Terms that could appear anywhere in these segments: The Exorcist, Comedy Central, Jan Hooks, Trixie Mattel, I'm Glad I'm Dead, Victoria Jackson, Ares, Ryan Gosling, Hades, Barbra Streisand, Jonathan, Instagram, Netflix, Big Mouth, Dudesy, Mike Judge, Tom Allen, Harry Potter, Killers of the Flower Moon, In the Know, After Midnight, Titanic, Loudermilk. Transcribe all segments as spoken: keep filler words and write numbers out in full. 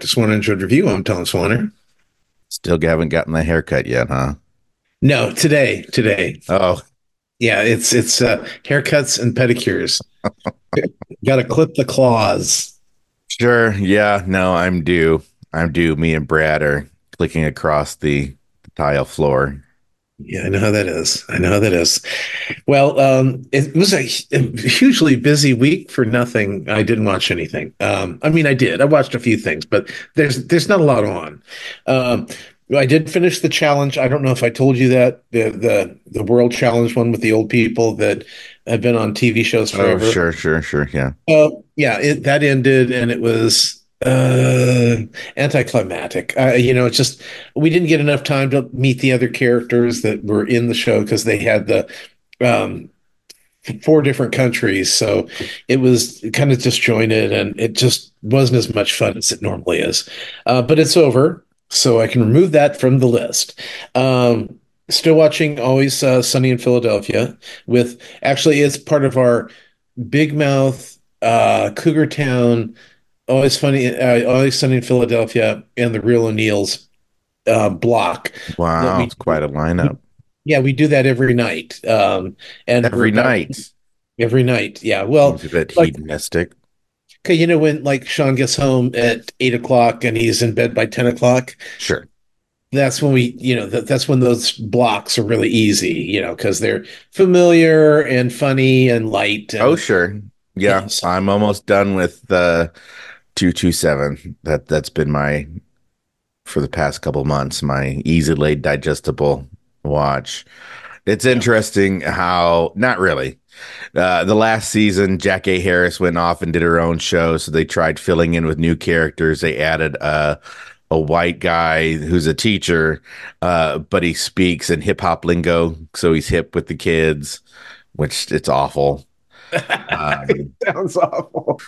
back to Swanner and Judge Review. I'm Tom Swanner. Still haven't gotten the haircut yet, huh? No, today, today. Oh. Yeah, it's it's uh, haircuts and pedicures. Got to clip the claws. Sure. Yeah. No, I'm due. I'm due. Me and Brad are clicking across the tile floor. Yeah, I know how that is. I know how that is. Well, um, it was a, a hugely busy week for nothing. I didn't watch anything. Um, I mean, I did. I watched a few things, but there's there's not a lot on. Um, I did finish The Challenge. I don't know if I told you that, the the, the World Challenge one with the old people that have been on T V shows forever. Oh, sure, sure, sure, yeah. Uh, yeah, it, that ended, and it was uh, anticlimactic. Uh, you know, it's just we didn't get enough time to meet the other characters that were in the show because they had the um, four different countries, so it was kind of disjointed, and it just wasn't as much fun as it normally is. Uh, but it's over. So I can remove that from the list. Um, still watching Always uh, Sunny in Philadelphia with, actually, it's part of our Big Mouth, uh, Cougar Town, Always Funny, uh, Always Sunny in Philadelphia, and The Real O'Neals uh, block. Wow, it's quite a lineup. We, yeah, we do that every night. Um, and every night. Every night, yeah. Well, it's a bit like, hedonistic. Okay, you know when like Sean gets home at eight o'clock and he's in bed by ten o'clock. Sure, that's when we, you know, that, that's when those blocks are really easy, you know, because they're familiar and funny and light. And, oh, sure, yeah. yeah so. I'm almost done with the two two seven. That that's been my for the past couple months. My easy laid digestible watch. It's interesting how not really. Uh, the last season, Jack A. Harris went off and did her own show, so they tried filling in with new characters. They added uh, a white guy who's a teacher, uh, but he speaks in hip-hop lingo, so he's hip with the kids, which it's awful. Um, it sounds awful.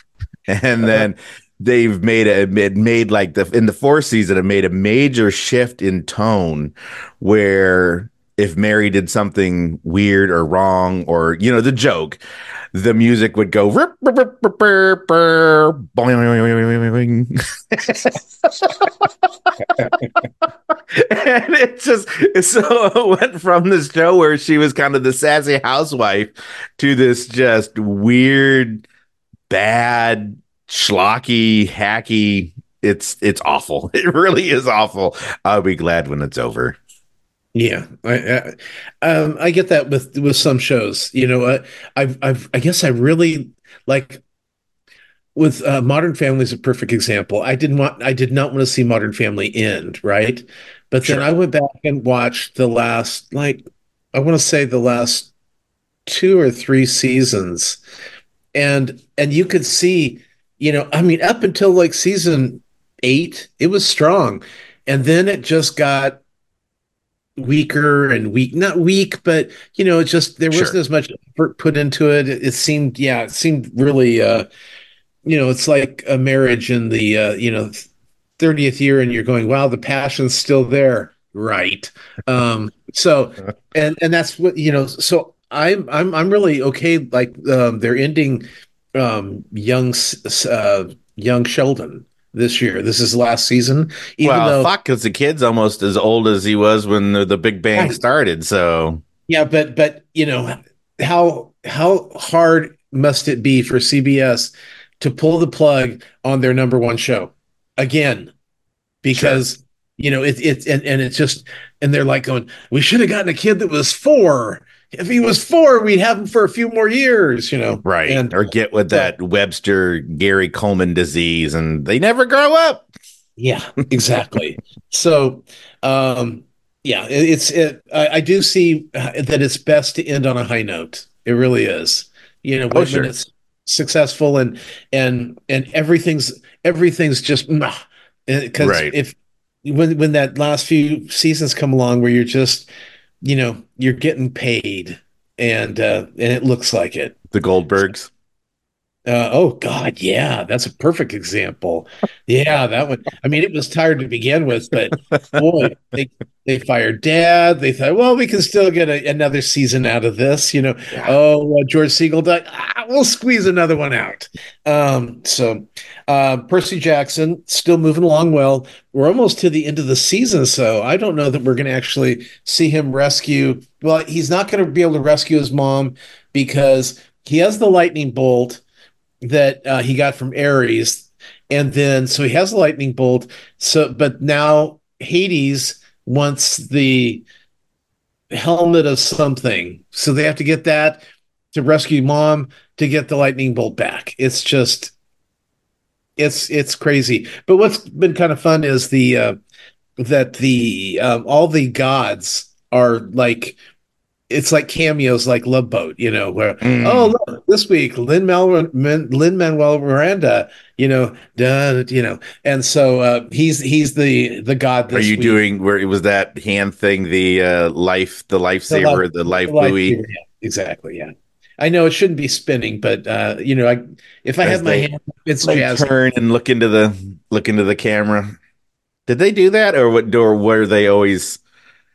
And then they've made a it made like the in the fourth season, it made a major shift in tone where if Mary did something weird or wrong or, you know, the joke, the music would go. And it just so it went from this show where she was kind of the sassy housewife to this just weird, bad, schlocky, hacky. It's it's awful. It really is awful. I'll be glad when it's over. Yeah, I I, um, I get that with, with some shows. You know, uh, I've I've I guess I really like with uh, Modern Family is a perfect example. I didn't want I did not want to see Modern Family end, right? But sure. Then I went back and watched the last, like I want to say the last two or three seasons, and and you could see, you know, I mean, up until like season eight, it was strong, and then it just got weaker and weak, not weak, but you know, it's just there wasn't sure. as much effort put into it. it. It seemed, yeah, it seemed really, uh, you know, it's like a marriage in the, uh, you know, thirtieth year, and you're going, wow, the passion's still there, right? Um, so, and and that's what you know. So I'm I'm I'm really okay. Like um, they're ending um, young uh, young Sheldon. This year, this is last season. Even well, though, fuck, because the kid's almost as old as he was when the, the Big Bang right. started. So yeah, but but you know how how hard must it be for C B S to pull the plug on their number one show again? Because sure. you know it it and, and it's just and they're like going, we should have gotten a kid that was four. If he was four, we'd have him for a few more years, you know. Right. And, or get with that yeah. Webster, Gary Coleman disease, and they never grow up. Yeah, exactly. so, um, yeah, it, it's it, I, I do see that it's best to end on a high note. It really is. You know, oh, when sure. it's successful and and and everything's everything's just because right. if when when that last few seasons come along where you're just you know, you're getting paid, and uh, and it looks like it. The Goldbergs. Uh, oh, God, yeah, that's a perfect example. Yeah, that one. I mean, it was tired to begin with, but boy, they, they fired Dad. They thought, well, we can still get a, another season out of this. You know, yeah. oh, uh, George Segal died. Ah, we'll squeeze another one out. Um, so uh, Percy Jackson, still moving along well. We're almost to the end of the season, so I don't know that we're going to actually see him rescue. Well, he's not going to be able to rescue his mom because he has the lightning bolt that uh, he got from Ares, and then so he has a lightning bolt. So, but now Hades wants the helmet of something, so they have to get that to rescue Mom to get the lightning bolt back. It's just, it's it's crazy. But what's been kind of fun is the uh, that the um, all the gods are like. It's like cameos, like Love Boat, you know, where mm. oh look, this week Lin-Manuel, Lin-Manuel Miranda, you know, duh, you know, and so uh, he's he's the the god. This Are you week. doing where it was that hand thing, the uh, life, the lifesaver, the life, the life, the life buoy? Yeah, exactly, yeah. I know it shouldn't be spinning, but uh, you know, I if I As have my hand, it's like jazz. Turn and look into the look into the camera. Did they do that, or what? Or were they always?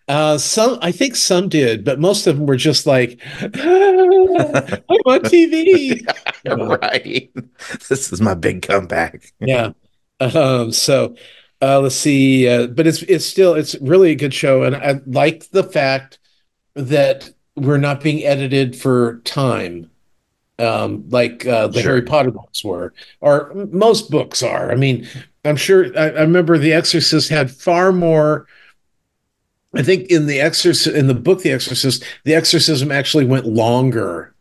Uh, some I think some did, but most of them were just like, ah, I'm on T V. Yeah, right. This is my big comeback. Yeah. Um, so uh, let's see. Uh, but it's it's still it's really a good show, and I like the fact that we're not being edited for time, um, like uh, the sure. Harry Potter books were, or most books are. I mean, I'm sure. I, I remember The Exorcist had far more. I think in the exorc- in the book, The Exorcist, the exorcism actually went longer.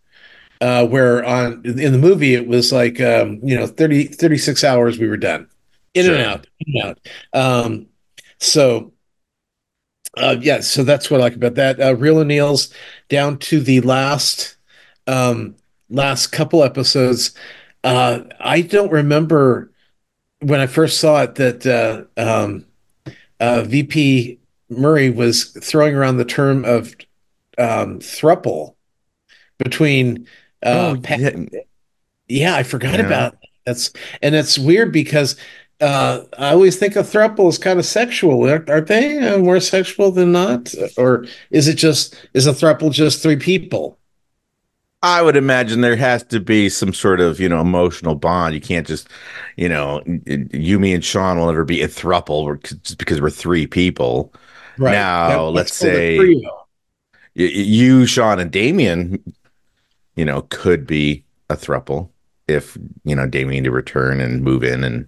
Uh, where on in the movie, it was like um, you know thirty, thirty-six hours. We were done, in sure. and out, in and out. Um, so, uh, yeah, so that's what I like about that. Uh, Real O'Neals down to the last um, last couple episodes. Uh, I don't remember when I first saw it that uh, um, uh, V P. Murray was throwing around the term of um, thruple between. Uh, oh, yeah. yeah, I forgot yeah. about that. That's and it's weird because uh, I always think of thruple as kind of sexual. Are, are they uh, more sexual than not, or is it just is a thruple just three people? I would imagine there has to be some sort of, you know, emotional bond. You can't just, you know, you, me, and Sean will never be a thruple just because we're three people. Right. Now, that, let's say you, Sean, and Damien, you know, could be a thruple if, you know, Damien to return and move in and,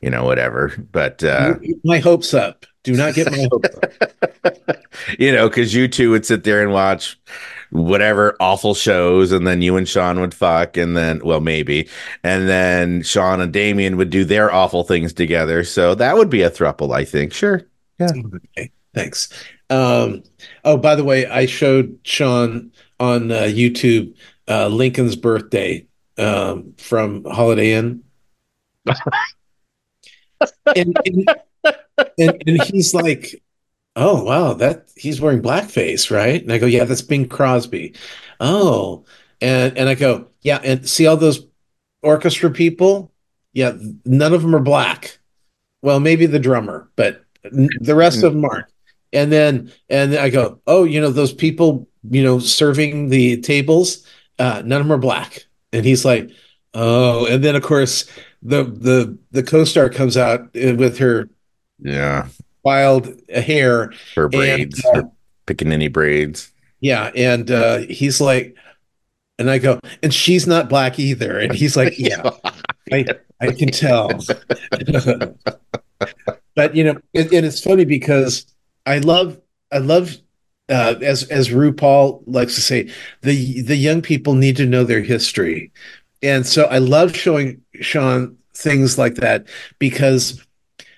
you know, whatever. But uh, my hopes up. Do not get my hopes up. You know, because you two would sit there and watch whatever awful shows, and then you and Sean would fuck, and then, well, maybe. And then Sean and Damien would do their awful things together. So that would be a thruple, I think. Sure. Yeah. Okay. Thanks. Um, oh, by the way, I showed Sean on uh, YouTube uh, Lincoln's Birthday um, from Holiday Inn. and, and, and, and he's like, oh, wow, that he's wearing blackface, right? And I go, yeah, that's Bing Crosby. Oh. And, and I go, yeah, and see all those orchestra people? Yeah, none of them are black. Well, maybe the drummer, but the rest mm-hmm. of them aren't. And then and I go, oh, you know, those people, you know, serving the tables, uh, none of them are black. And he's like, oh. And then, of course, the the the co-star comes out with her yeah wild hair, her braids, and, uh, her pickaninny braids. Yeah, and uh, he's like, and I go, and she's not black either. And he's like, yeah, I, I can tell. But, you know, it, and it's funny because I love, I love, uh, as as RuPaul likes to say, the the young people need to know their history, and so I love showing Sean things like that because,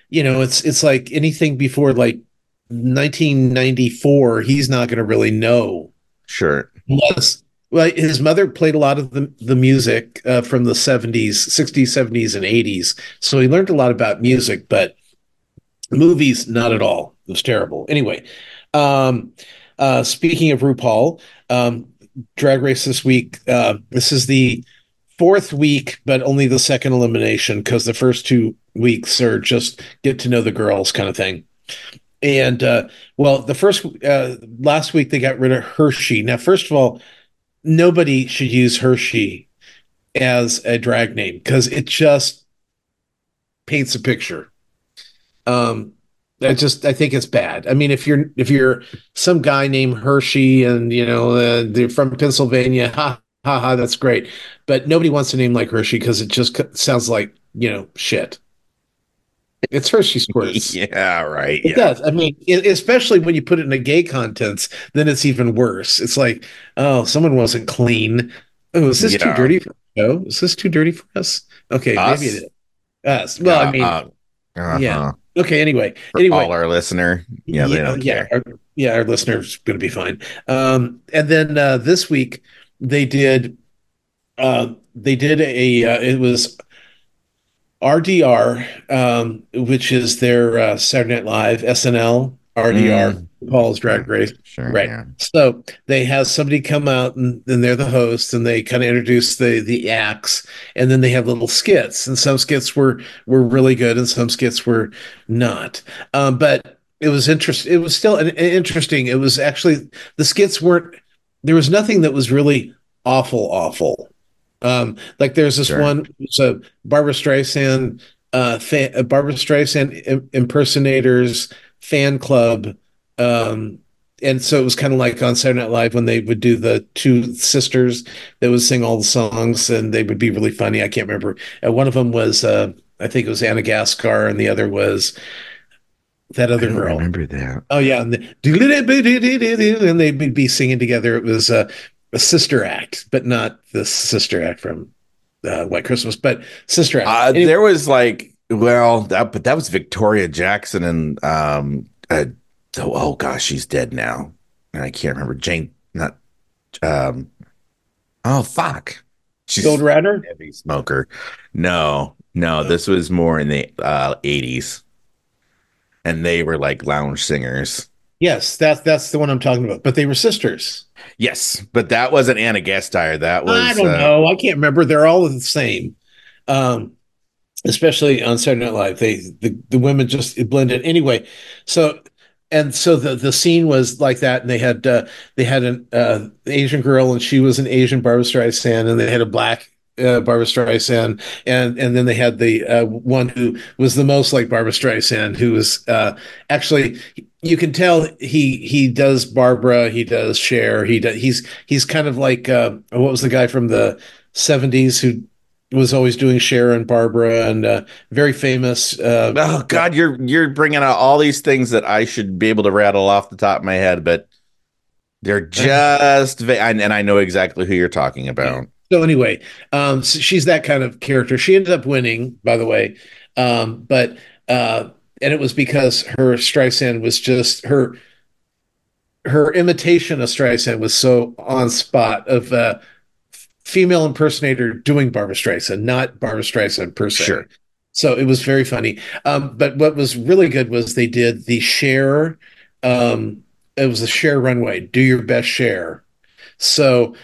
you know, it's it's like anything before like nineteen ninety-four, he's not going to really know. Sure. Unless, well, his mother played a lot of the the music uh, from the seventies, sixties, seventies, and eighties, so he learned a lot about music, but. Movies, not at all. It was terrible. Anyway, um, uh, speaking of RuPaul, um, Drag Race this week, uh, this is the fourth week, but only the second elimination, because the first two weeks are just get to know the girls kind of thing. And uh, well, the first uh, last week they got rid of Hershey. Now, first of all, nobody should use Hershey as a drag name because it just paints a picture. Um, I just I think it's bad. I mean, if you're if you're some guy named Hershey and you know uh, they're from Pennsylvania, ha ha ha, that's great. But nobody wants a name like Hershey because it just sounds like you know shit. It's Hershey squirts. Yeah, right. It yeah. does. I mean, it, especially when you put it in a gay contents, then it's even worse. It's like, oh, someone wasn't clean. Oh, is this yeah. too dirty for us? No? Is this too dirty for us? Okay, us? Maybe it is. Us. Well, uh, I mean, uh, uh-huh. yeah. Okay, anyway. For anyway. all our listener. Yeah, yeah, they don't yeah, care. Our, yeah, our listener's going to be fine. Um, and then uh, this week, they did, uh, they did a, uh, it was... R D R, um, which is their uh, Saturday Night Live, S N L, R D R, mm. RuPaul's Drag Race. Sure, right. Yeah. So they have somebody come out and, and they're the host and they kind of introduce the the acts and then they have little skits. And some skits were, were really good and some skits were not. Um, but it was interest. It was still an, an interesting. It was actually, the skits weren't, there was nothing that was really awful, awful. Um, like there's this sure. one, so Barbra Streisand, uh, fan, uh, Barbra Streisand Im- impersonators fan club, um, and so it was kind of like on Saturday Night Live when they would do the two sisters that would sing all the songs, and they would be really funny. I can't remember. And one of them was, uh, I think it was Anna Gaskar, and the other was that other I don't girl. Remember that? Oh yeah, and, the, and they'd be singing together. It was. Uh, A sister act, but not the sister act from uh, White Christmas, but sister act. Uh, anyway. There was like, well, that, but that was Victoria Jackson and um, uh, oh, oh gosh, she's dead now, and I can't remember Jane. Not um, oh fuck, she's Gold Ratner, heavy smoker. No, no, oh. This was more in the uh, eighties, and they were like lounge singers. Yes, that's that's the one I'm talking about. But they were sisters. Yes, but that wasn't Anna Gasteyer. That was I don't uh, know. I can't remember. They're all the same. Um, especially on Saturday Night Live, they the, the women just blended anyway. So and so the, the scene was like that, and they had uh, they had an uh, Asian girl, and she was an Asian Barbra Streisand, and they had a black uh, Barbra Streisand, and and then they had the uh, one who was the most like Barbra Streisand, who was uh, actually. You can tell he he does Barbra, he does Cher, he does, he's he's kind of like uh, what was the guy from the seventies who was always doing Cher and Barbra and uh, very famous. Uh, oh God, you're you're bringing out all these things that I should be able to rattle off the top of my head, but they're just va- and, and I know exactly who you're talking about. So anyway, um, so she's that kind of character. She ended up winning, by the way, um, but. Uh, And it was because her Streisand was just her her imitation of Streisand was so on spot of a uh, female impersonator doing Barbra Streisand, not Barbra Streisand per se. Sure. So it was very funny. Um, but what was really good was they did the Cher. Um, it was a Cher runway. Do your best Cher. So,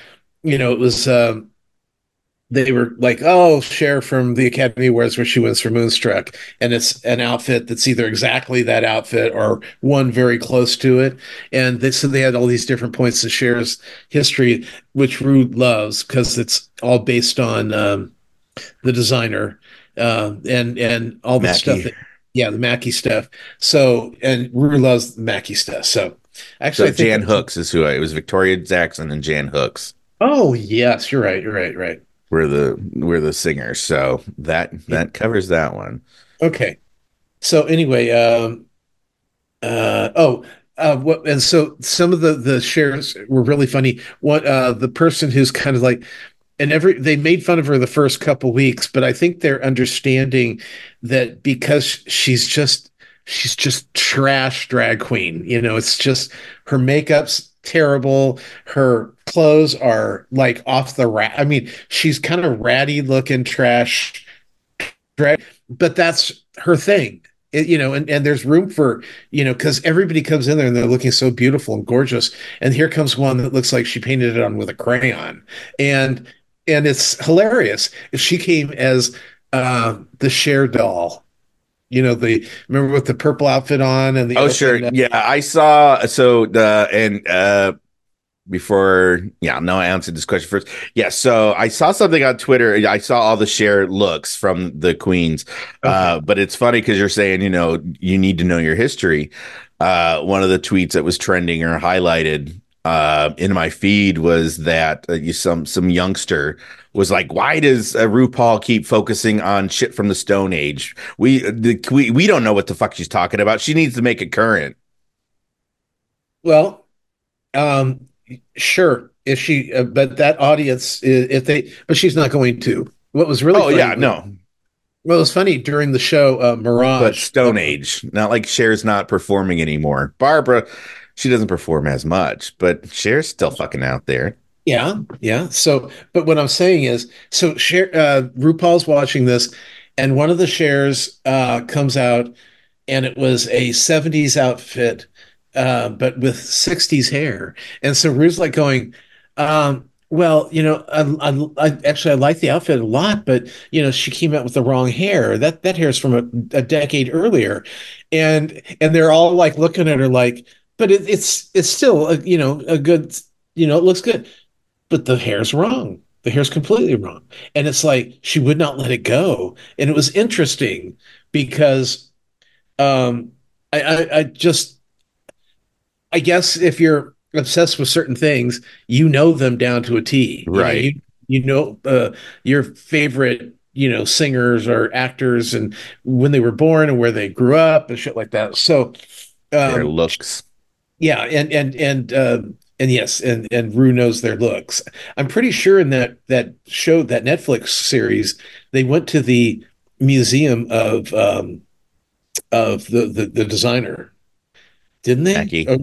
you know, it was. Um, They were like, oh, Cher from the Academy Awards where she wins for Moonstruck. And it's an outfit that's either exactly that outfit or one very close to it. And they, so they had all these different points of Cher's history, which Rue loves because it's all based on um, the designer uh, and, and all the stuff. That, yeah, the Mackie stuff. So, and Rue loves the Mackie stuff. So, actually, so Jan Hooks is who I, it was Victoria Jackson and Jan Hooks. Oh, yes. You're right. You're right. Right. We're the we're the singers, so that that covers that one. Okay. So anyway, um, uh, oh, uh, what, and so some of the the shares were really funny. What uh, the person who's kind of like, and every they made fun of her the first couple weeks, but I think they're understanding that because she's just she's just trash drag queen. You know, it's just her makeup's terrible. Her clothes are like off the rack. I mean, she's kind of ratty looking trash, right? But that's her thing, it, you know, and, and there's room for, you know, because everybody comes in there and they're looking so beautiful and gorgeous. And here comes one that looks like she painted it on with a crayon. And and it's hilarious. She came as uh, the Cher doll. You know, the remember with the purple outfit on and the oh sure and, uh, yeah I saw so the and uh before yeah no I answered this question first yeah so I saw something on Twitter. I saw all the Cher looks from the Queens. Okay. Uh but it's funny because you're saying, you know, you need to know your history. Uh one of the tweets that was trending or highlighted uh in my feed was that uh, you some some youngster was like, why does uh, RuPaul keep focusing on shit from the Stone Age? We, the, we we don't know what the fuck she's talking about. She needs to make it current. Well, um sure, if she uh, but that audience, if they but she's not going to. What was really oh funny, yeah no well it was funny during the show, uh Mirage, but Stone Age, not like Cher's not performing anymore. Barbra, she doesn't perform as much, but Cher's still fucking out there. Yeah, yeah. So, but what I'm saying is, so Cher, uh, RuPaul's watching this, and one of the Chers uh, comes out, and it was a seventies outfit, uh, but with sixties hair. And so Ru's like going, um, well, you know, I, I, I actually I like the outfit a lot, but you know, she came out with the wrong hair. That that hair's from a, a decade earlier, and and they're all like looking at her like. But it, it's it's still a, you know a good you know it looks good, but the hair's wrong. The hair's completely wrong, and it's like she would not let it go. And it was interesting because um, I, I I just I guess if you're obsessed with certain things, you know them down to a T, right? You know, you, you know uh, your favorite you know singers or actors and when they were born and where they grew up and shit like that. So um, their looks. Yeah, and and and uh, and yes, and and Rue knows their looks. I'm pretty sure in that that show, that Netflix series, they went to the museum of um, of the, the, the designer, didn't they? Oh,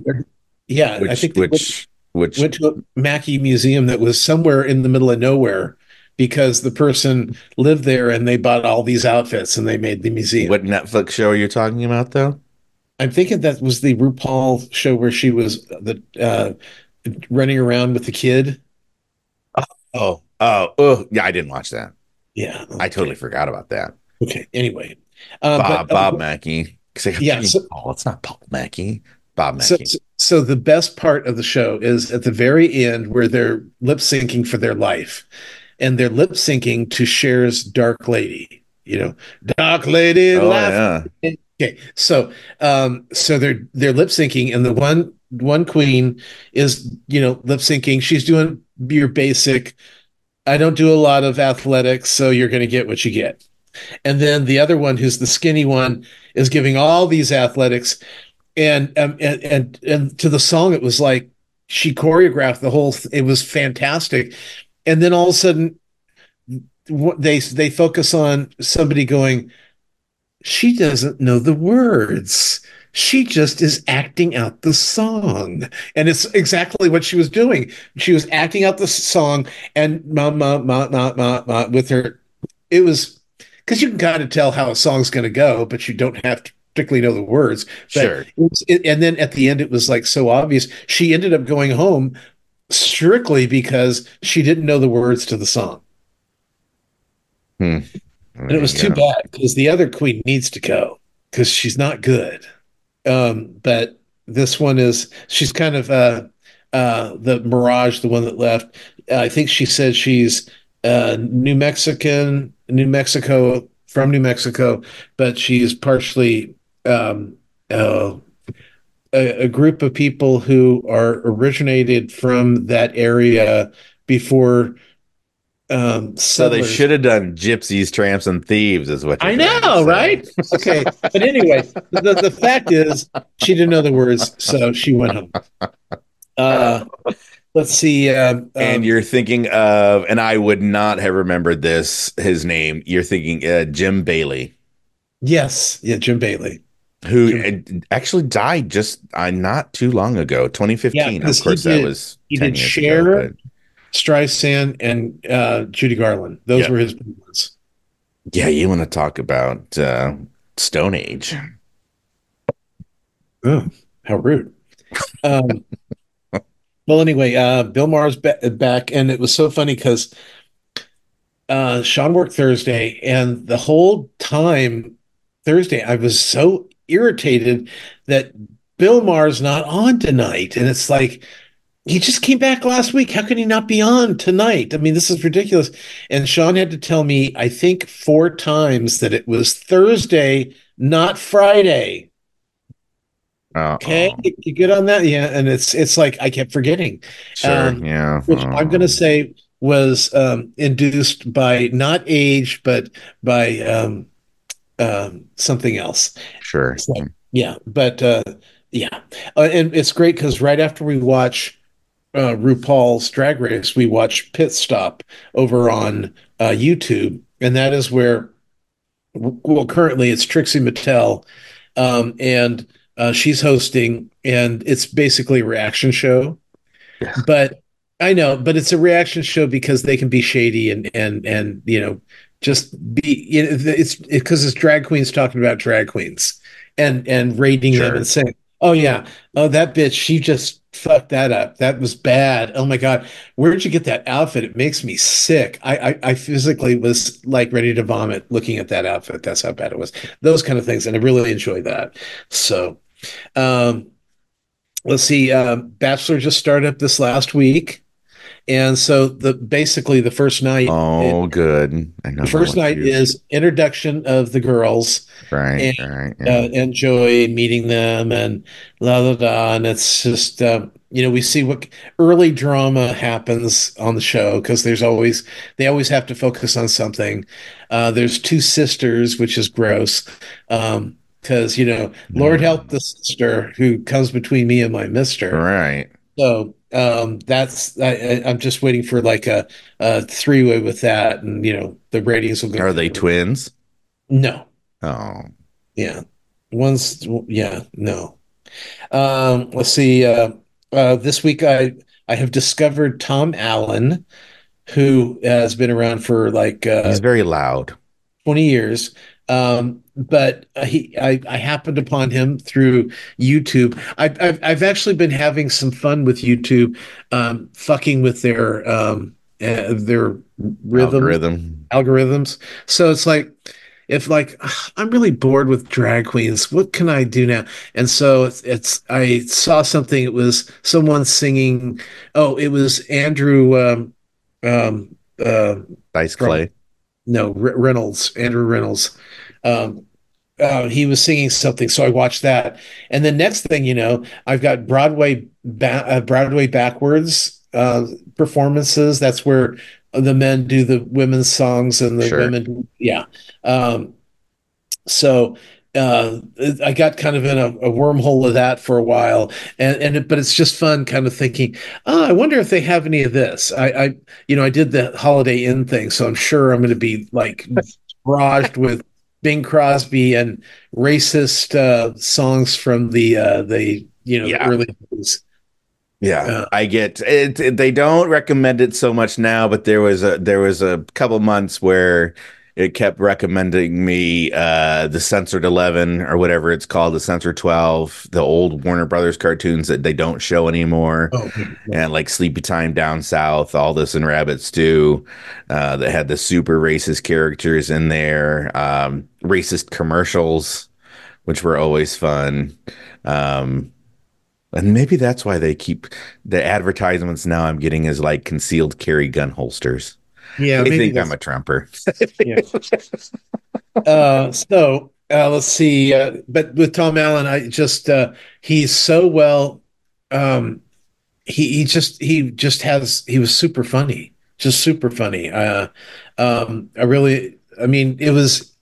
yeah, which, I think they which went, which went to a Mackey museum that was somewhere in the middle of nowhere because the person lived there and they bought all these outfits and they made the museum. What Netflix show are you talking about, though? I'm thinking that was the RuPaul show where she was the uh, running around with the kid. Oh, oh, oh, yeah, I didn't watch that. Yeah, okay. I totally forgot about that. Okay, anyway, uh, Bob but, Bob uh, Mackey. Yeah, so, Paul, it's not Paul Mackey. Bob Mackey. So, so the best part of the show is at the very end where they're lip syncing for their life, and they're lip syncing to Cher's "Dark Lady." You know, "Dark Lady." Oh laughing. Yeah. Okay, so um, so they're they're lip syncing, and the one one queen is you know lip syncing. She's doing your basic. I don't do a lot of athletics, so you're going to get what you get. And then the other one, who's the skinny one, is giving all these athletics, and um, and, and and to the song. It was like she choreographed the whole. Th- it was fantastic, and then all of a sudden, they they focus on somebody going. She doesn't know the words. She just is acting out the song. And it's exactly what she was doing. She was acting out the song and ma, ma, ma, ma, ma, ma with her. It was because you can kind of tell how a song's going to go, but you don't have to particularly know the words. But sure. It was, it, and then at the end, it was like so obvious. She ended up going home strictly because she didn't know the words to the song. Hmm. And it was too bad because the other queen needs to go because she's not good. Um, but this one is, she's kind of uh, uh, the Mirage, the one that left. Uh, I think she said she's uh, New Mexican, New Mexico, from New Mexico, but she's partially um, uh, a, a group of people who are originated from that area before. Um, so they should have done gypsies, tramps, and thieves, is what I know, right? Okay, but anyway, the, the fact is, she didn't know the words, so she went home. Uh, let's see. Um, and um, you're thinking of, and I would not have remembered this, his name. You're thinking uh, Jim Bailey. Yes, yeah, Jim Bailey, who Jim. actually died just uh, not too long ago, twenty fifteen. Yeah, of course, did, that was he did Cher. Ago, but... Streisand and uh, Judy Garland. Those yep. were his big ones. Yeah, you want to talk about uh, Stone Age. Oh, how rude. Um, well, anyway, uh, Bill Maher's ba- back, and it was so funny because uh, Sean worked Thursday, and the whole time Thursday, I was so irritated that Bill Maher's not on tonight. And it's like, he just came back last week. How can he not be on tonight? I mean, this is ridiculous. And Sean had to tell me, I think, four times that it was Thursday, not Friday. Uh-oh. Okay, you good on that? Yeah, and it's it's like I kept forgetting. Sure, um, yeah. Which uh-huh. I'm going to say was um, induced by not age, but by um, um, something else. Sure. So, yeah, but uh, yeah. Uh, and it's great because right after we watch uh, RuPaul's Drag Race, we watch Pit Stop over on uh, YouTube. And that is where, well, currently it's Trixie Mattel um, and Uh, she's hosting, and it's basically a reaction show. Yeah. But I know, but it's a reaction show because they can be shady and and and you know, just be you know, it's because it, it's drag queens talking about drag queens and and rating sure. them and saying, oh yeah, oh that bitch, she just fucked that up. That was bad. Oh my god, where did you get that outfit? It makes me sick. I, I I physically was like ready to vomit looking at that outfit. That's how bad it was. Those kind of things, and I really enjoy that. So. Um, let's see. Um, Bachelor just started up this last week, and so the basically the first night. Oh, it, good. I know the first night you. is introduction of the girls, right? And, right, yeah. uh, and Joey meeting them, and la la la. And it's just uh, you know we see what early drama happens on the show because there's always they always have to focus on something. Uh, there's two sisters, which is gross. Um, Because, you know, Lord help the sister who comes between me and my mister. Right. So um, that's I, I'm just waiting for like a, a three way with that. And, you know, the ratings will go. Are they twins? No. Oh, yeah. One's. Yeah. No. Um, let's see. Uh, uh, this week, I, I have discovered Tom Allen, who has been around for like. Uh, He's very loud. twenty years. Um, but he, I, I happened upon him through YouTube. I've, I've, I've actually been having some fun with YouTube, um, fucking with their, um, uh, their rhythm Algorithm. algorithms. So it's like, if like, I'm really bored with drag queens, what can I do now? And so it's, it's I saw something, it was someone singing. Oh, it was Andrew, um, um, uh, Dice Clay. From, No, R- Reynolds, Andrew Reynolds. Um, uh, he was singing something, so I watched that. And the next thing you know, I've got Broadway, ba- uh, Broadway backwards uh, performances. That's where the men do the women's songs and the sure. women, yeah. Um, so uh, I got kind of in a, a wormhole of that for a while, and and it, but it's just fun, kind of thinking, oh, I wonder if they have any of this. I, I you know, I did the Holiday Inn thing, so I'm sure I'm going to be like barraged with Bing Crosby and racist uh, songs from the uh, the you know yeah. early days. Yeah, uh, I get it, it. They don't recommend it so much now, but there was a there was a couple months where it kept recommending me uh, the Censored eleven or whatever it's called, the Censored twelve, the old Warner Brothers cartoons that they don't show anymore, oh, okay. and like Sleepy Time Down South, All This and Rabbit Stew, uh, that had the super racist characters in there, um, racist commercials, which were always fun. Um, and maybe that's why they keep the advertisements now I'm getting is like concealed carry gun holsters. Yeah, they think I'm a Trumper. yeah. uh, so uh, let's see. Uh, but with Tom Allen, I just uh, he's so well. Um, he he just he just has he was super funny, just super funny. Uh, um, I really, I mean, it was.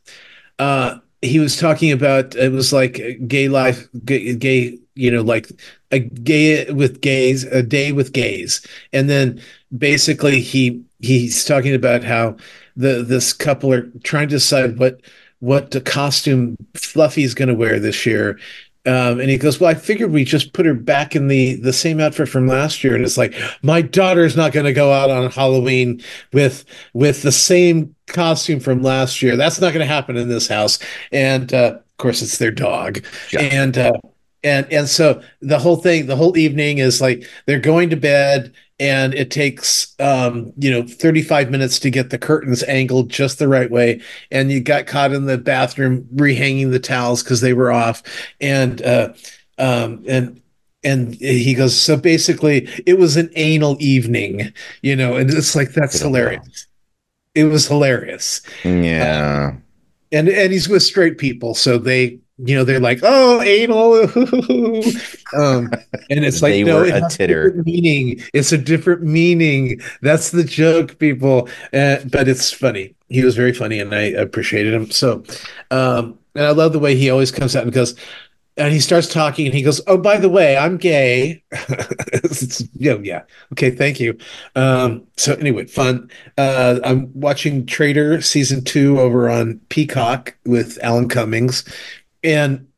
Uh, he was talking about it was like gay life, gay, gay you know, like a gay with gays, a day with gays, and then basically he. He's talking about how the this couple are trying to decide what what the costume Fluffy's going to wear this year, um, and he goes, "Well, I figured we just put her back in the the same outfit from last year." And it's like, my daughter's not going to go out on Halloween with with the same costume from last year. That's not going to happen in this house. And uh, of course, it's their dog. Yeah. And uh, and and so the whole thing, the whole evening is like they're going to bed. and it takes um, you know thirty-five minutes to get the curtains angled just the right way, and you got caught in the bathroom rehanging the towels because they were off, and uh, um, and. And he goes, so basically it was an anal evening, you know, and it's like, that's hilarious. It was hilarious. Yeah. Um, and, and he's with straight people. So they, you know, they're like, oh, anal. um, and it's like, they no, were it a titter. A meaning. It's a different meaning. That's the joke, people. Uh, but it's funny. He was very funny and I appreciated him. So, um, and I love the way he always comes out and goes, and he starts talking and he goes, oh, by the way, I'm gay. it's, yeah, yeah. Okay, thank you. Um, so anyway, fun. Uh, I'm watching Traitor season two over on Peacock with Alan Cummings. And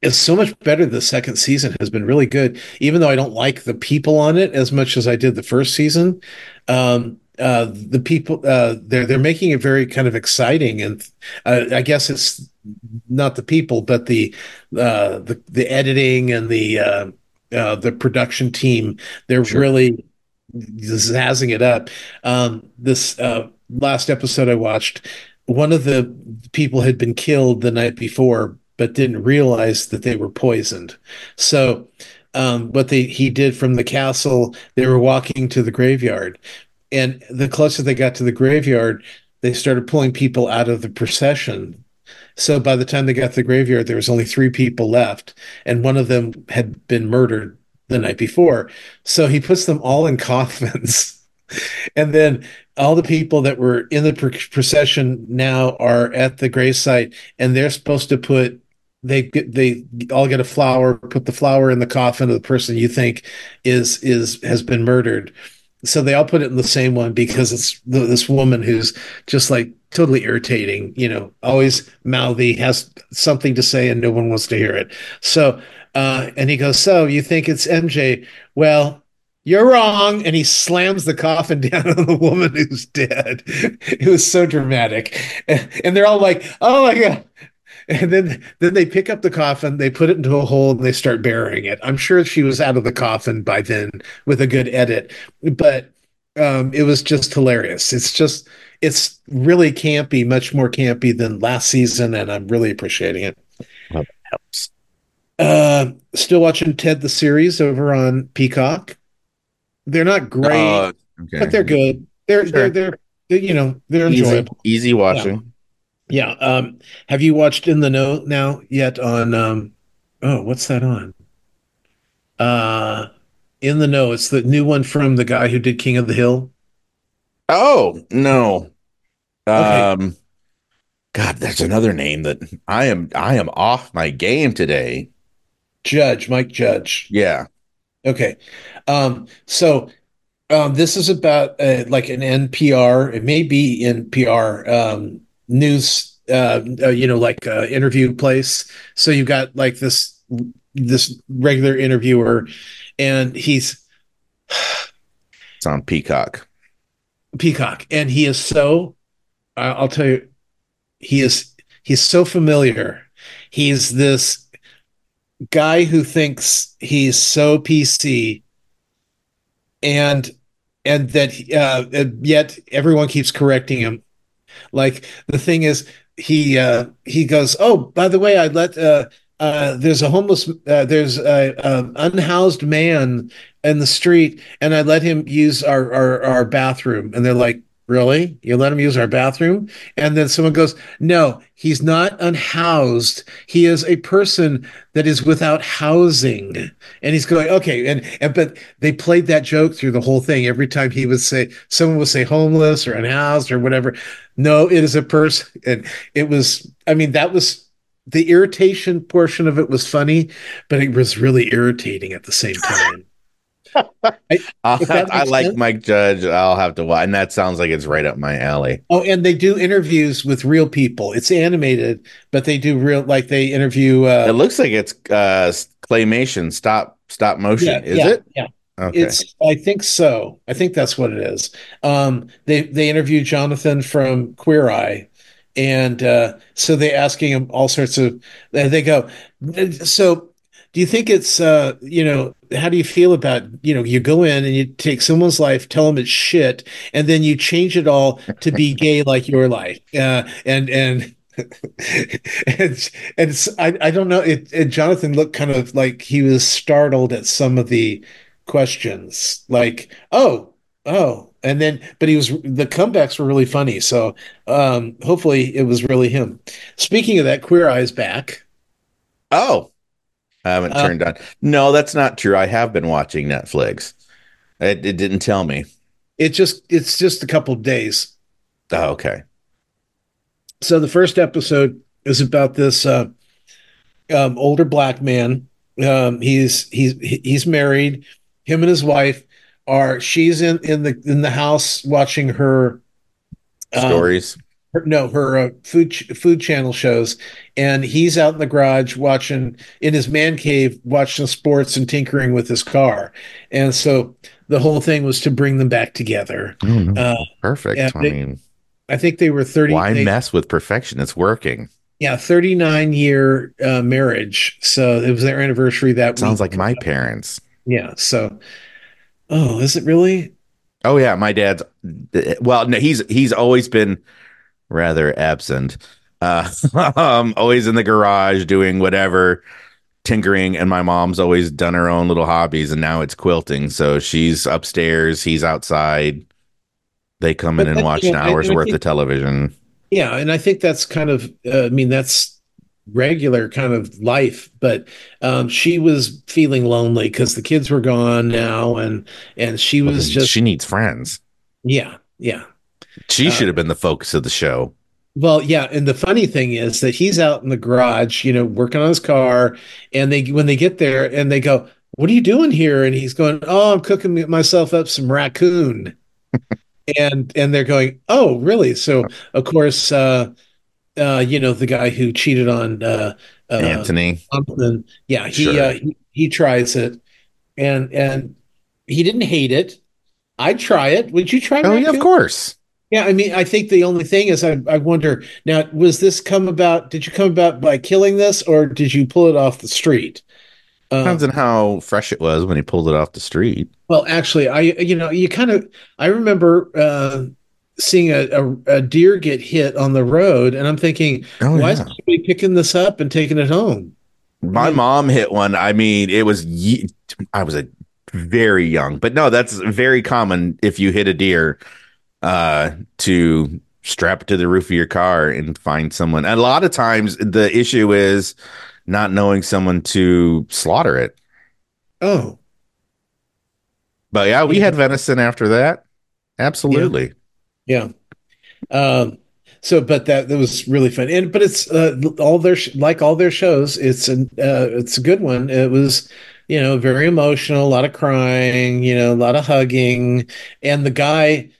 it's so much better. The second season has been really good, even though I don't like the people on it as much as I did the first season. Um, uh, the people, uh, they're, they're making it very kind of exciting. And uh, I guess it's, not the people, but the uh, the the editing and the uh, uh, the production team. They're sure. really zazzing it up. Um, this uh, last episode I watched, one of the people had been killed the night before, but didn't realize that they were poisoned. So um, what they he did from the castle, they were walking to the graveyard, and the closer they got to the graveyard, they started pulling people out of the procession. So by the time they got to the graveyard, there was only three people left, and one of them had been murdered the night before. So he puts them all in coffins, and then all the people that were in the procession now are at the grave site, and they're supposed to put they get, they all get a flower, put the flower in the coffin of the person you think is is has been murdered. So they all put it in the same one because it's this woman who's just like totally irritating, you know, always mouthy, has something to say and no one wants to hear it. So, uh, and he goes, so you think it's M J? Well, you're wrong. And he slams the coffin down on the woman who's dead. It was so dramatic. And they're all like, oh my God. And then, then they pick up the coffin, they put it into a hole, and they start burying it. I'm sure she was out of the coffin by then with a good edit, but um, it was just hilarious. It's just, it's really campy, much more campy than last season, and I'm really appreciating it. That helps. Uh, still watching Ted the series over on Peacock. They're not great, uh, okay. but they're good. They're, sure. they're, they're, they're, you know, they're enjoyable. Easy, easy watching. Yeah. Yeah. Um, have you watched In the Know now yet on, um, oh, what's that on? Uh, In the Know. It's the new one from the guy who did King of the Hill. Oh, no. Okay. Um, God, that's another name that I am, I am off my game today. Judge, Mike Judge. Yeah. Okay. Um, so, um, this is about, uh, like an N P R, it may be N P R, um, news uh, uh you know like uh interview place. So you've got like this this regular interviewer, and he's it's on Peacock Peacock and he is so uh, I'll tell you he is he's so familiar. He's this guy who thinks he's so P C and and that uh yet everyone keeps correcting him. Like the thing is, he uh, he goes, oh, by the way, I let uh, uh, there's a homeless, uh, there's a, a unhoused man in the street, and I let him use our, our our bathroom. And they're like, really? You let him use our bathroom? And then someone goes, no, he's not unhoused. He is a person that is without housing. And he's going, okay. And, and but they played that joke through the whole thing. Every time he would say, someone would say homeless or unhoused or whatever. No, it is a person. And it was, I mean, that was the irritation portion of it was funny, but it was really irritating at the same time. I, I like sense. Mike Judge. I'll have to watch, and that sounds like it's right up my alley. Oh, and they do interviews with real people. It's animated, but they do real, like they interview. Uh, it looks like it's uh, claymation, stop stop motion. Yeah, is yeah, it? Yeah, okay. It's. I think so. I think that's what it is. Um, they they interview Jonathan from Queer Eye, and uh, so they're asking him all sorts of. They go so. do you think it's, uh, you know, how do you feel about, you know, you go in and you take someone's life, tell them it's shit, and then you change it all to be gay like your life. Uh, and, and, and, and it's, I, I don't know. It, it, Jonathan looked kind of like he was startled at some of the questions, like, oh, oh. And then, but he was, the comebacks were really funny. So um, hopefully it was really him. Speaking of that, Queer Eye's back. Oh, I haven't uh, turned on. No, that's not true. I have been watching Netflix. It, it didn't tell me. It just, it's just a couple of days. Oh, okay. So the first episode is about this uh, um, older black man. Um, he's, he's, he's married. Him and his wife. Are she's in, in the in the house watching her um, stories? Her, no, her uh, food ch- food channel shows, and he's out in the garage watching in his man cave watching sports and tinkering with his car. And so the whole thing was to bring them back together. Oh, no. uh, Perfect. I they, mean, I think they were thirty. Why they, mess with perfection? It's working. Yeah, thirty-nine year uh, marriage. So it was their anniversary. That sounds week. Like my parents. Yeah. So. Oh, is it really? Oh, yeah. My dad's. Well, no, he's he's always been rather absent, uh, um, always in the garage doing whatever, tinkering. And my mom's always done her own little hobbies. And now it's quilting. So she's upstairs. He's outside. They come in and watch an hour's worth of television. Yeah. And I think that's kind of uh, I mean, that's. regular kind of life, but um she was feeling lonely because the kids were gone now, and and she was just she needs friends. Yeah, yeah. She uh, should have been the focus of the show. Well, yeah, and the funny thing is that he's out in the garage, you know, working on his car, and they when they get there and they go, "What are you doing here?" And he's going, "Oh, I'm cooking myself up some raccoon." and and they're going, "Oh, really?" So of course, uh Uh, you know, the guy who cheated on uh, uh, Anthony. Jonathan. Yeah, he, sure. uh, he he tries it, and and he didn't hate it. I'd try it. Would you try? Oh, yeah, of course. Yeah, I mean, I think the only thing is, I I wonder now, was this come about? Did you come about by killing this, or did you pull it off the street? Depends um, on how fresh it was when he pulled it off the street. Well, actually, I you know, you kind of I remember. Uh, seeing a, a, a deer get hit on the road, and I'm thinking, oh, why yeah. is somebody picking this up and taking it home? My yeah. mom hit one. I mean, it was, ye- I was a very young, but no, that's very common. If you hit a deer, uh, to strap it to the roof of your car and find someone. And a lot of times the issue is not knowing someone to slaughter it. Oh, but yeah, we yeah. had venison after that. Absolutely. Yeah. Yeah. Um, so, but that, that was really fun. And, but it's, uh, all their, sh- like all their shows, it's an, uh, it's a good one. It was, you know, very emotional, a lot of crying, you know, a lot of hugging. And the guy,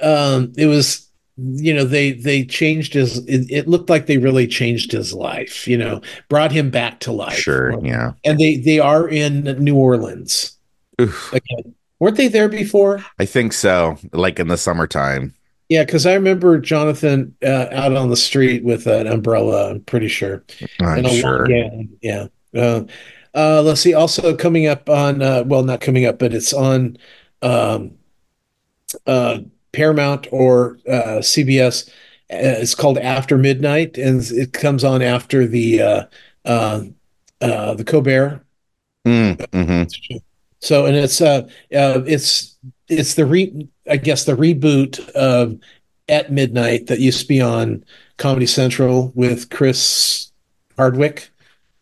um, it was, you know, they, they changed his, it, it looked like they really changed his life, you know, brought him back to life. Sure. Yeah. And they, they are in New Orleans. Oof. Again. Weren't they there before? I think so. Like in the summertime. Yeah, because I remember Jonathan uh, out on the street with an umbrella, I'm pretty sure. I'm sure. Long, yeah. yeah. Uh, uh, let's see. Also coming up on, uh, well, not coming up, but it's on um, uh, Paramount or uh, C B S. Uh, it's called After Midnight, and it comes on after the uh, uh, uh, the Colbert. Mm, mm-hmm. So, and it's uh, uh, it's it's the re. I guess the reboot of At Midnight that used to be on Comedy Central with Chris Hardwick.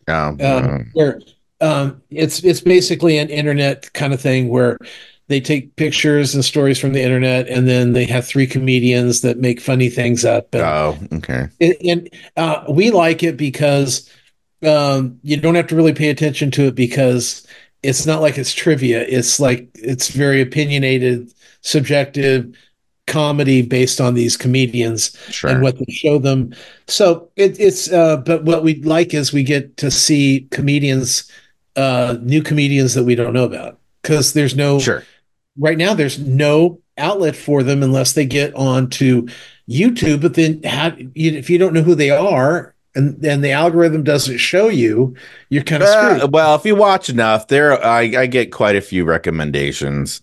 Oh, um, uh, where um, it's it's basically an internet kind of thing where they take pictures and stories from the internet, and then they have three comedians that make funny things up. And, oh, okay. And, and uh, we like it because um, you don't have to really pay attention to it because it's not like it's trivia. It's like it's very opinionated. Subjective comedy based on these comedians sure. and what they show them. So it, it's, uh, but what we like is we get to see comedians, uh, new comedians that we don't know about because there's no, sure. right now there's no outlet for them unless they get onto YouTube. But then how, if you don't know who they are, and then the algorithm doesn't show you, you're kind of uh, screwed. Well, if you watch enough, there I, I get quite a few recommendations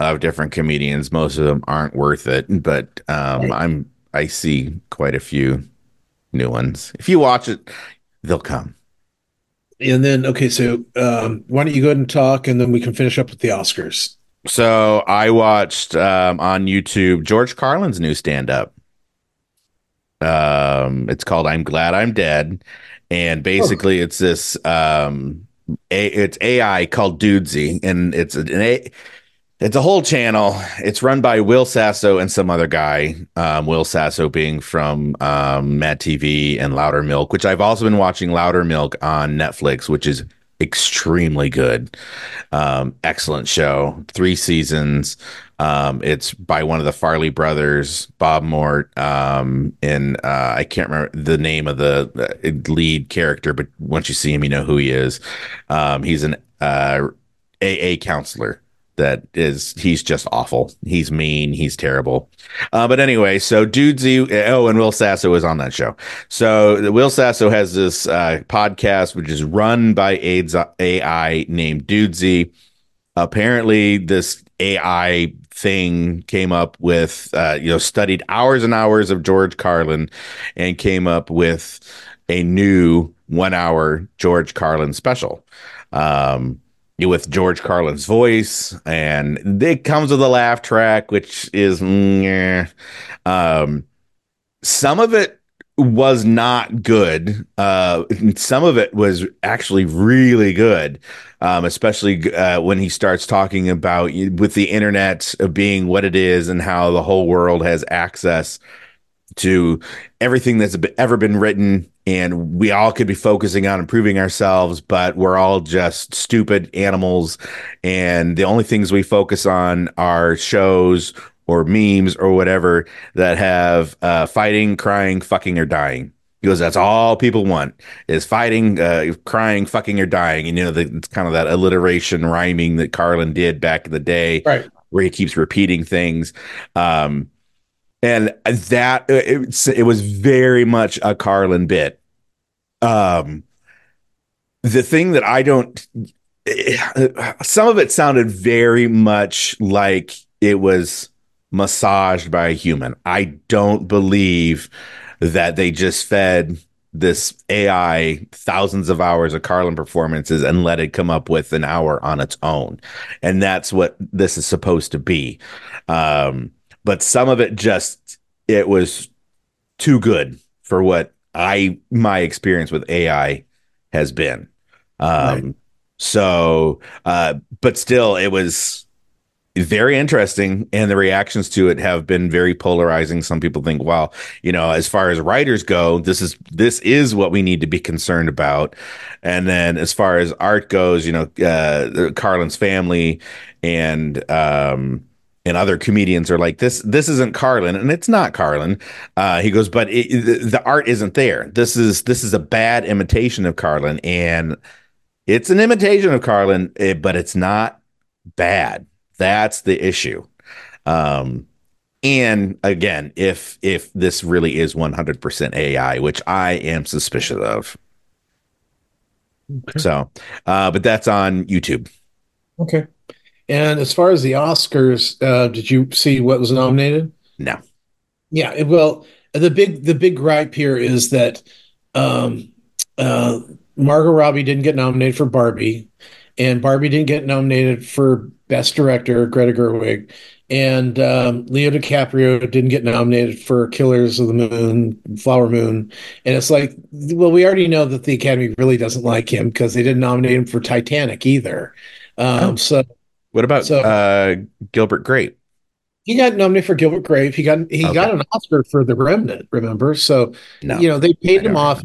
of different comedians. Most of them aren't worth it, but um, right. I'm I see quite a few new ones. If you watch it, they'll come. And then, okay, so um, why don't you go ahead and talk, and then we can finish up with the Oscars. So I watched um, on YouTube George Carlin's new stand-up. Um, it's called "I'm Glad I'm Dead," and basically, oh. it's this um, a, it's A I called Dudesy, and it's an a, it's a whole channel. It's run by Will Sasso and some other guy. Um, Will Sasso being from um, Mad T V and Loudermilk, which I've also been watching Loudermilk on Netflix, which is extremely good, um, excellent show. Three seasons. Um, it's by one of the Farley brothers, Bob Mort, um, and uh, I can't remember the name of the lead character, but once you see him, you know who he is. Um, he's an uh, A A counselor that is, he's just awful. He's mean. He's terrible. Uh, but anyway, so Dudesy, oh, and Will Sasso is on that show. So Will Sasso has this uh, podcast, which is run by A I named Dudesy. Apparently, this A I thing came up with, uh, you know, studied hours and hours of George Carlin and came up with a new one hour George Carlin special. Um, with George Carlin's voice, and it comes with a laugh track, which is mm, um some of it was not good, uh some of it was actually really good, um especially uh, when he starts talking about with the internet being what it is and how the whole world has access to everything that's ever been written, and we all could be focusing on improving ourselves, but we're all just stupid animals, and the only things we focus on are shows or memes or whatever that have uh fighting, crying, fucking, or dying. He goes, that's all people want is fighting, uh crying, fucking, or dying. And, you know, the, it's kind of that alliteration rhyming that Carlin did back in the day, right, where he keeps repeating things. um And that it, it was very much a Carlin bit. Um, the thing that I don't, it, some of it sounded very much like it was massaged by a human. I don't believe that they just fed this A I thousands of hours of Carlin performances and let it come up with an hour on its own. And that's what this is supposed to be. Um, But some of it just, it was too good for what I, my experience with A I has been. Um, right. So, uh, but still, it was very interesting. And the reactions to it have been very polarizing. Some people think, well, you know, as far as writers go, this is, this is what we need to be concerned about. And then as far as art goes, you know, uh, Carlin's family and, um, and other comedians are like, this, this isn't Carlin, and it's not Carlin. Uh, he goes, but it, the, the art isn't there. This is, this is a bad imitation of Carlin, and it's an imitation of Carlin, it, but it's not bad. That's the issue. Um, and again, if, if this really is one hundred percent A I, which I am suspicious of. Okay. So, uh, but that's on YouTube. Okay. And as far as the Oscars, uh, did you see what was nominated? No. Yeah, it, well, the big the big gripe here is that um, uh, Margot Robbie didn't get nominated for Barbie, and Barbie didn't get nominated for Best Director, Greta Gerwig, and um, Leo DiCaprio didn't get nominated for Killers of the Moon, Flower Moon. And it's like, well, we already know that the Academy really doesn't like him because they didn't nominate him for Titanic either. Um, oh. So. What about so, uh, Gilbert Grape? He got nominated for Gilbert Grape. He got he okay. got an Oscar for The Remnant, remember? So, no, you know, they paid him off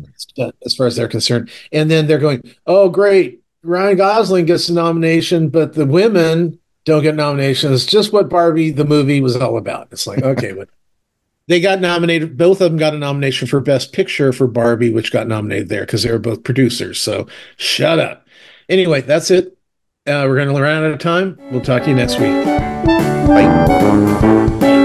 as far as they're concerned. And then they're going, oh, great, Ryan Gosling gets a nomination, but the women don't get nominations. It's just what Barbie, the movie, was all about. It's like, okay, but they got nominated. Both of them got a nomination for Best Picture for Barbie, which got nominated there because they were both producers. So shut up. Anyway, that's it. Uh, we're going to run out of time. We'll talk to you next week. Bye.